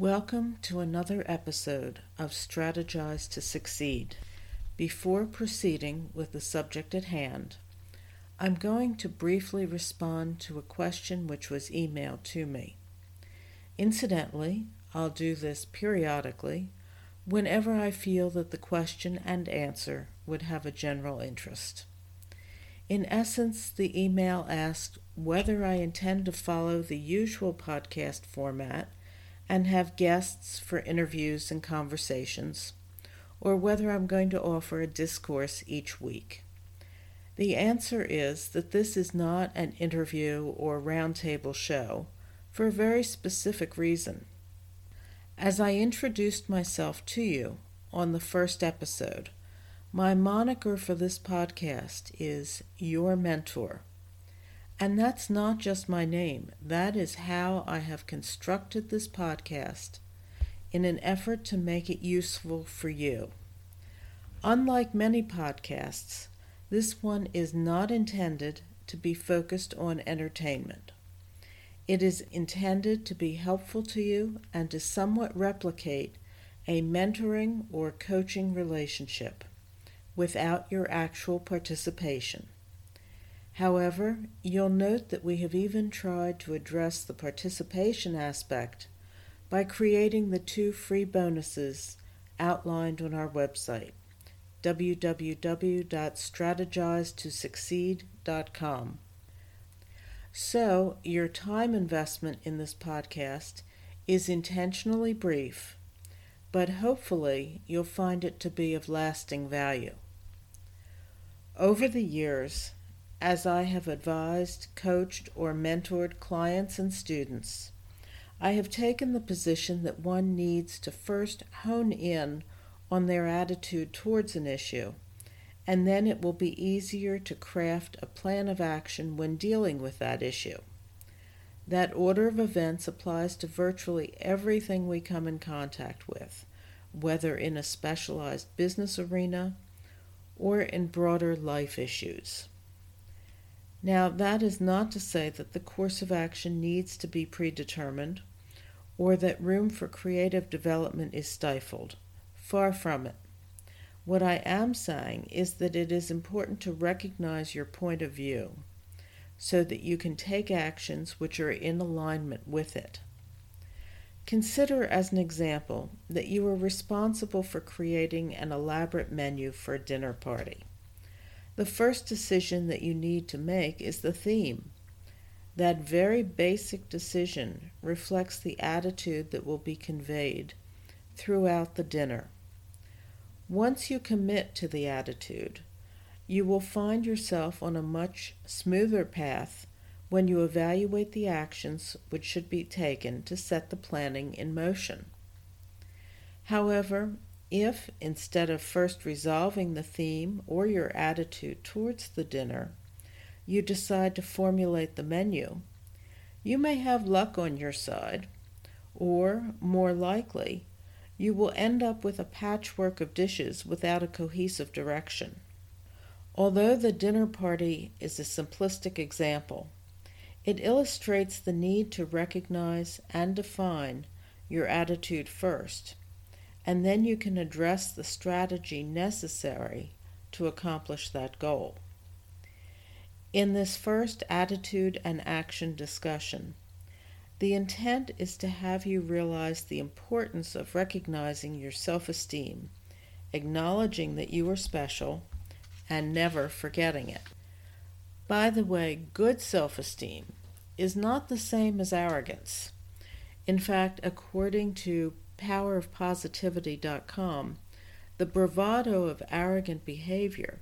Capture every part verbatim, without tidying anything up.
Welcome to another episode of Strategize to Succeed. Before proceeding with the subject at hand, I'm going to briefly respond to a question which was emailed to me. Incidentally, I'll do this periodically whenever I feel that the question and answer would have a general interest. In essence, the email asked whether I intend to follow the usual podcast format and have guests for interviews and conversations, or whether I'm going to offer a discourse each week. The answer is that this is not an interview or roundtable show for a very specific reason. As I introduced myself to you on the first episode, my moniker for this podcast is Your Mentor. And that's not just my name. That is how I have constructed this podcast in an effort to make it useful for you. Unlike many podcasts, this one is not intended to be focused on entertainment. It is intended to be helpful to you and to somewhat replicate a mentoring or coaching relationship without your actual participation. However, you'll note that we have even tried to address the participation aspect by creating the two free bonuses outlined on our website, w w w dot strategize to succeed dot com. So, your time investment in this podcast is intentionally brief, but hopefully you'll find it to be of lasting value. Over the years, as I have advised, coached, or mentored clients and students, I have taken the position that one needs to first hone in on their attitude towards an issue, and then it will be easier to craft a plan of action when dealing with that issue. That order of events applies to virtually everything we come in contact with, whether in a specialized business arena or in broader life issues. Now, that is not to say that the course of action needs to be predetermined or that room for creative development is stifled. Far from it. What I am saying is that it is important to recognize your point of view so that you can take actions which are in alignment with it. Consider as an example that you are responsible for creating an elaborate menu for a dinner party. The first decision that you need to make is the theme. That very basic decision reflects the attitude that will be conveyed throughout the dinner. Once you commit to the attitude, you will find yourself on a much smoother path when you evaluate the actions which should be taken to set the planning in motion. However, if, instead of first resolving the theme or your attitude towards the dinner, you decide to formulate the menu, you may have luck on your side, or, more likely, you will end up with a patchwork of dishes without a cohesive direction. Although the dinner party is a simplistic example, it illustrates the need to recognize and define your attitude first, and then you can address the strategy necessary to accomplish that goal. In this first attitude and action discussion, the intent is to have you realize the importance of recognizing your self-esteem, acknowledging that you are special, and never forgetting it. By the way, good self-esteem is not the same as arrogance. In fact, according to Power of Positivity dot com, the bravado of arrogant behavior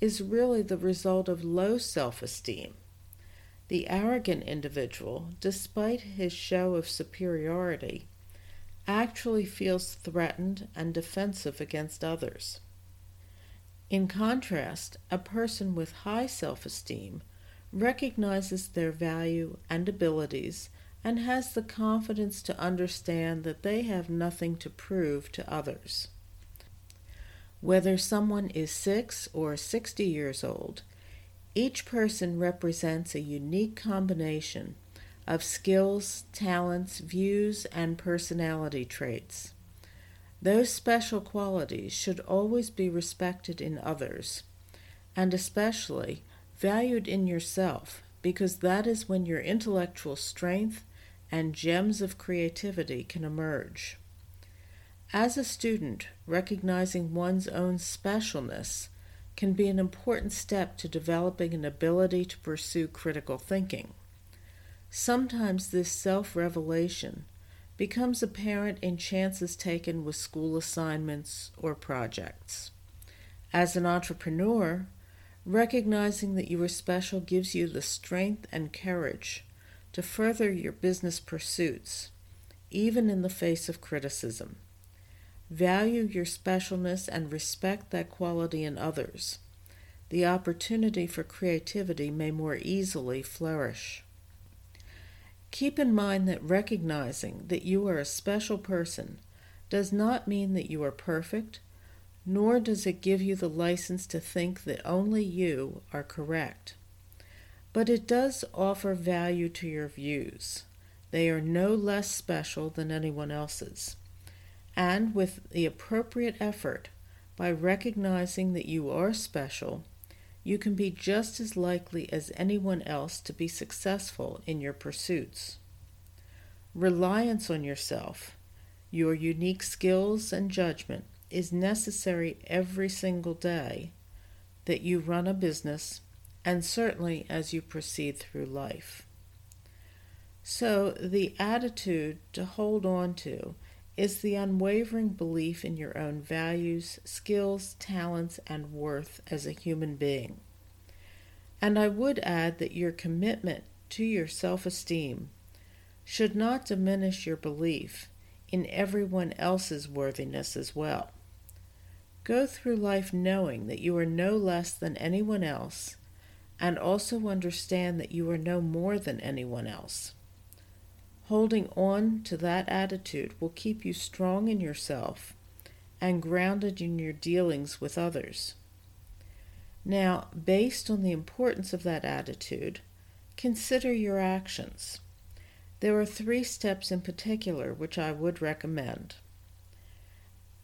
is really the result of low self-esteem. The arrogant individual, despite his show of superiority, actually feels threatened and defensive against others. In contrast, a person with high self-esteem recognizes their value and abilities and has the confidence to understand that they have nothing to prove to others. Whether someone is six or sixty years old, each person represents a unique combination of skills, talents, views, and personality traits. Those special qualities should always be respected in others, and especially valued in yourself, because that is when your intellectual strength and gems of creativity can emerge. As a student, recognizing one's own specialness can be an important step to developing an ability to pursue critical thinking. Sometimes this self-revelation becomes apparent in chances taken with school assignments or projects. As an entrepreneur, recognizing that you are special gives you the strength and courage to further your business pursuits, even in the face of criticism. Value your specialness and respect that quality in others. The opportunity for creativity may more easily flourish. Keep in mind that recognizing that you are a special person does not mean that you are perfect, nor does it give you the license to think that only you are correct. But it does offer value to your views. They are no less special than anyone else's. And with the appropriate effort, by recognizing that you are special, you can be just as likely as anyone else to be successful in your pursuits. Reliance on yourself, your unique skills and judgment, is necessary every single day that you run a business, and certainly as you proceed through life. So the attitude to hold on to is the unwavering belief in your own values, skills, talents, and worth as a human being. And I would add that your commitment to your self-esteem should not diminish your belief in everyone else's worthiness as well. Go through life knowing that you are no less than anyone else, and also understand that you are no more than anyone else. Holding on to that attitude will keep you strong in yourself and grounded in your dealings with others. Now, based on the importance of that attitude, consider your actions. There are three steps in particular which I would recommend.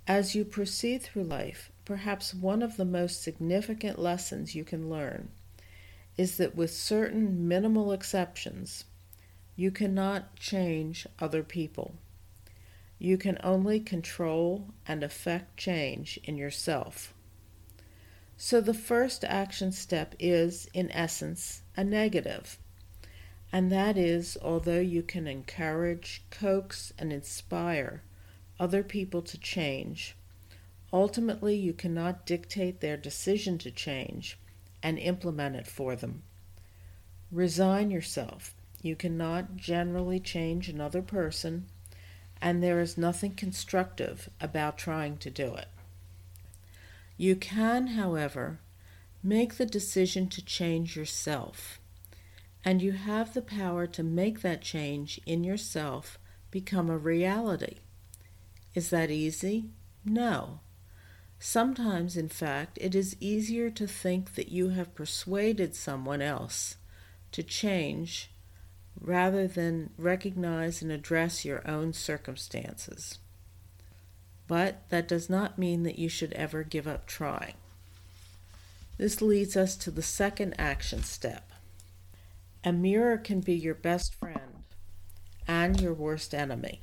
As you proceed through life, perhaps one of the most significant lessons you can learn is that with certain minimal exceptions, you cannot change other people. You can only control and affect change in yourself. So the first action step is, in essence, a negative. And that is, although you can encourage, coax, and inspire other people to change, ultimately you cannot dictate their decision to change and implement it for them. Resign yourself. You cannot generally change another person, and there is nothing constructive about trying to do it. You can, however, make the decision to change yourself, and you have the power to make that change in yourself become a reality. Is that easy? No. Sometimes, in fact, it is easier to think that you have persuaded someone else to change rather than recognize and address your own circumstances. But that does not mean that you should ever give up trying. This leads us to the second action step. A mirror can be your best friend and your worst enemy.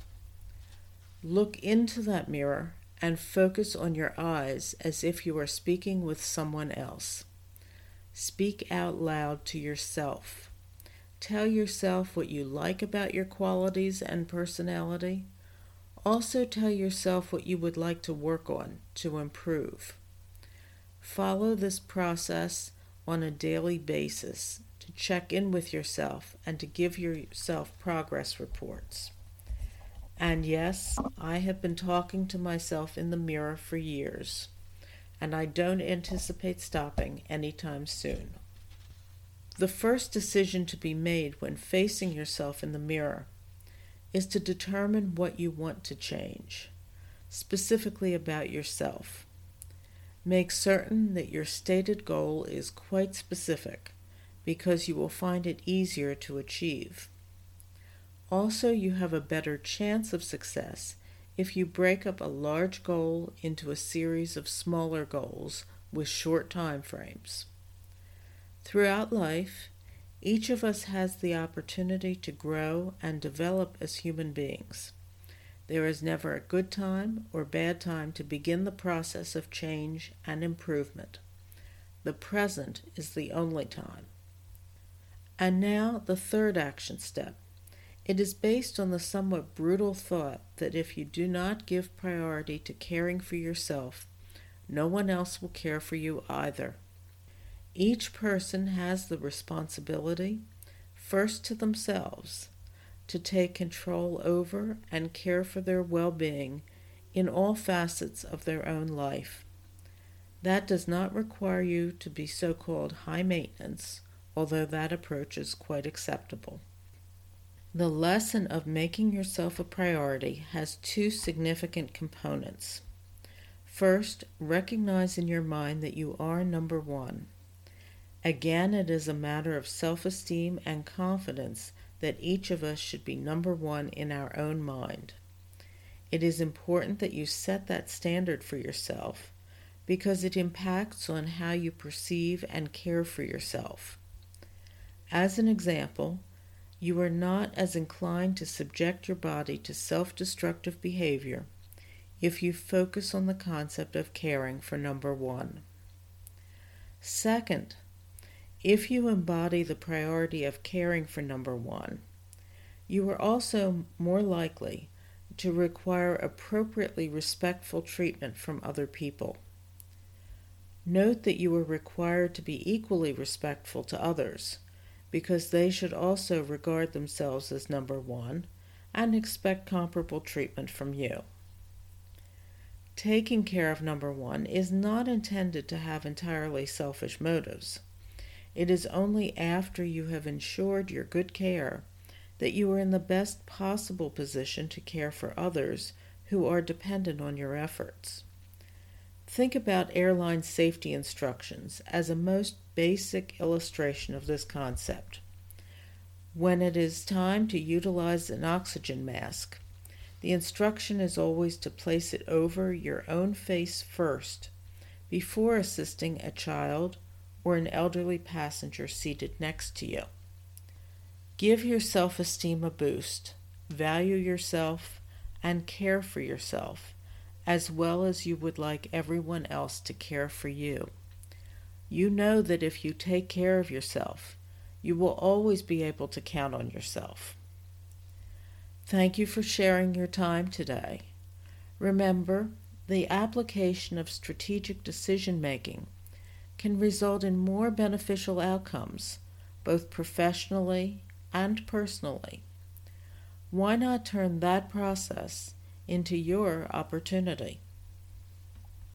Look into that mirror and focus on your eyes as if you are speaking with someone else. Speak out loud to yourself. Tell yourself what you like about your qualities and personality. Also tell yourself what you would like to work on to improve. Follow this process on a daily basis to check in with yourself and to give yourself progress reports. And yes, I have been talking to myself in the mirror for years, and I don't anticipate stopping anytime soon. The first decision to be made when facing yourself in the mirror is to determine what you want to change, specifically about yourself. Make certain that your stated goal is quite specific, because you will find it easier to achieve. Also, you have a better chance of success if you break up a large goal into a series of smaller goals with short time frames. Throughout life, each of us has the opportunity to grow and develop as human beings. There is never a good time or bad time to begin the process of change and improvement. The present is the only time. And now, the third action step. It is based on the somewhat brutal thought that if you do not give priority to caring for yourself, no one else will care for you either. Each person has the responsibility, first to themselves, to take control over and care for their well-being in all facets of their own life. That does not require you to be so-called high maintenance, although that approach is quite acceptable. The lesson of making yourself a priority has two significant components. First, recognize in your mind that you are number one. Again, it is a matter of self-esteem and confidence that each of us should be number one in our own mind. It is important that you set that standard for yourself because it impacts on how you perceive and care for yourself. As an example, you are not as inclined to subject your body to self-destructive behavior if you focus on the concept of caring for number one. Second, if you embody the priority of caring for number one, you are also more likely to require appropriately respectful treatment from other people. Note that you are required to be equally respectful to others, because they should also regard themselves as number one and expect comparable treatment from you. Taking care of number one is not intended to have entirely selfish motives. It is only after you have ensured your good care that you are in the best possible position to care for others who are dependent on your efforts. Think about airline safety instructions as a most basic illustration of this concept. When it is time to utilize an oxygen mask, the instruction is always to place it over your own face first before assisting a child or an elderly passenger seated next to you. Give your self-esteem a boost, value yourself, and care for yourself as well as you would like everyone else to care for you. You know that if you take care of yourself, you will always be able to count on yourself. Thank you for sharing your time today. Remember, the application of strategic decision-making can result in more beneficial outcomes, both professionally and personally. Why not turn that process into your opportunity?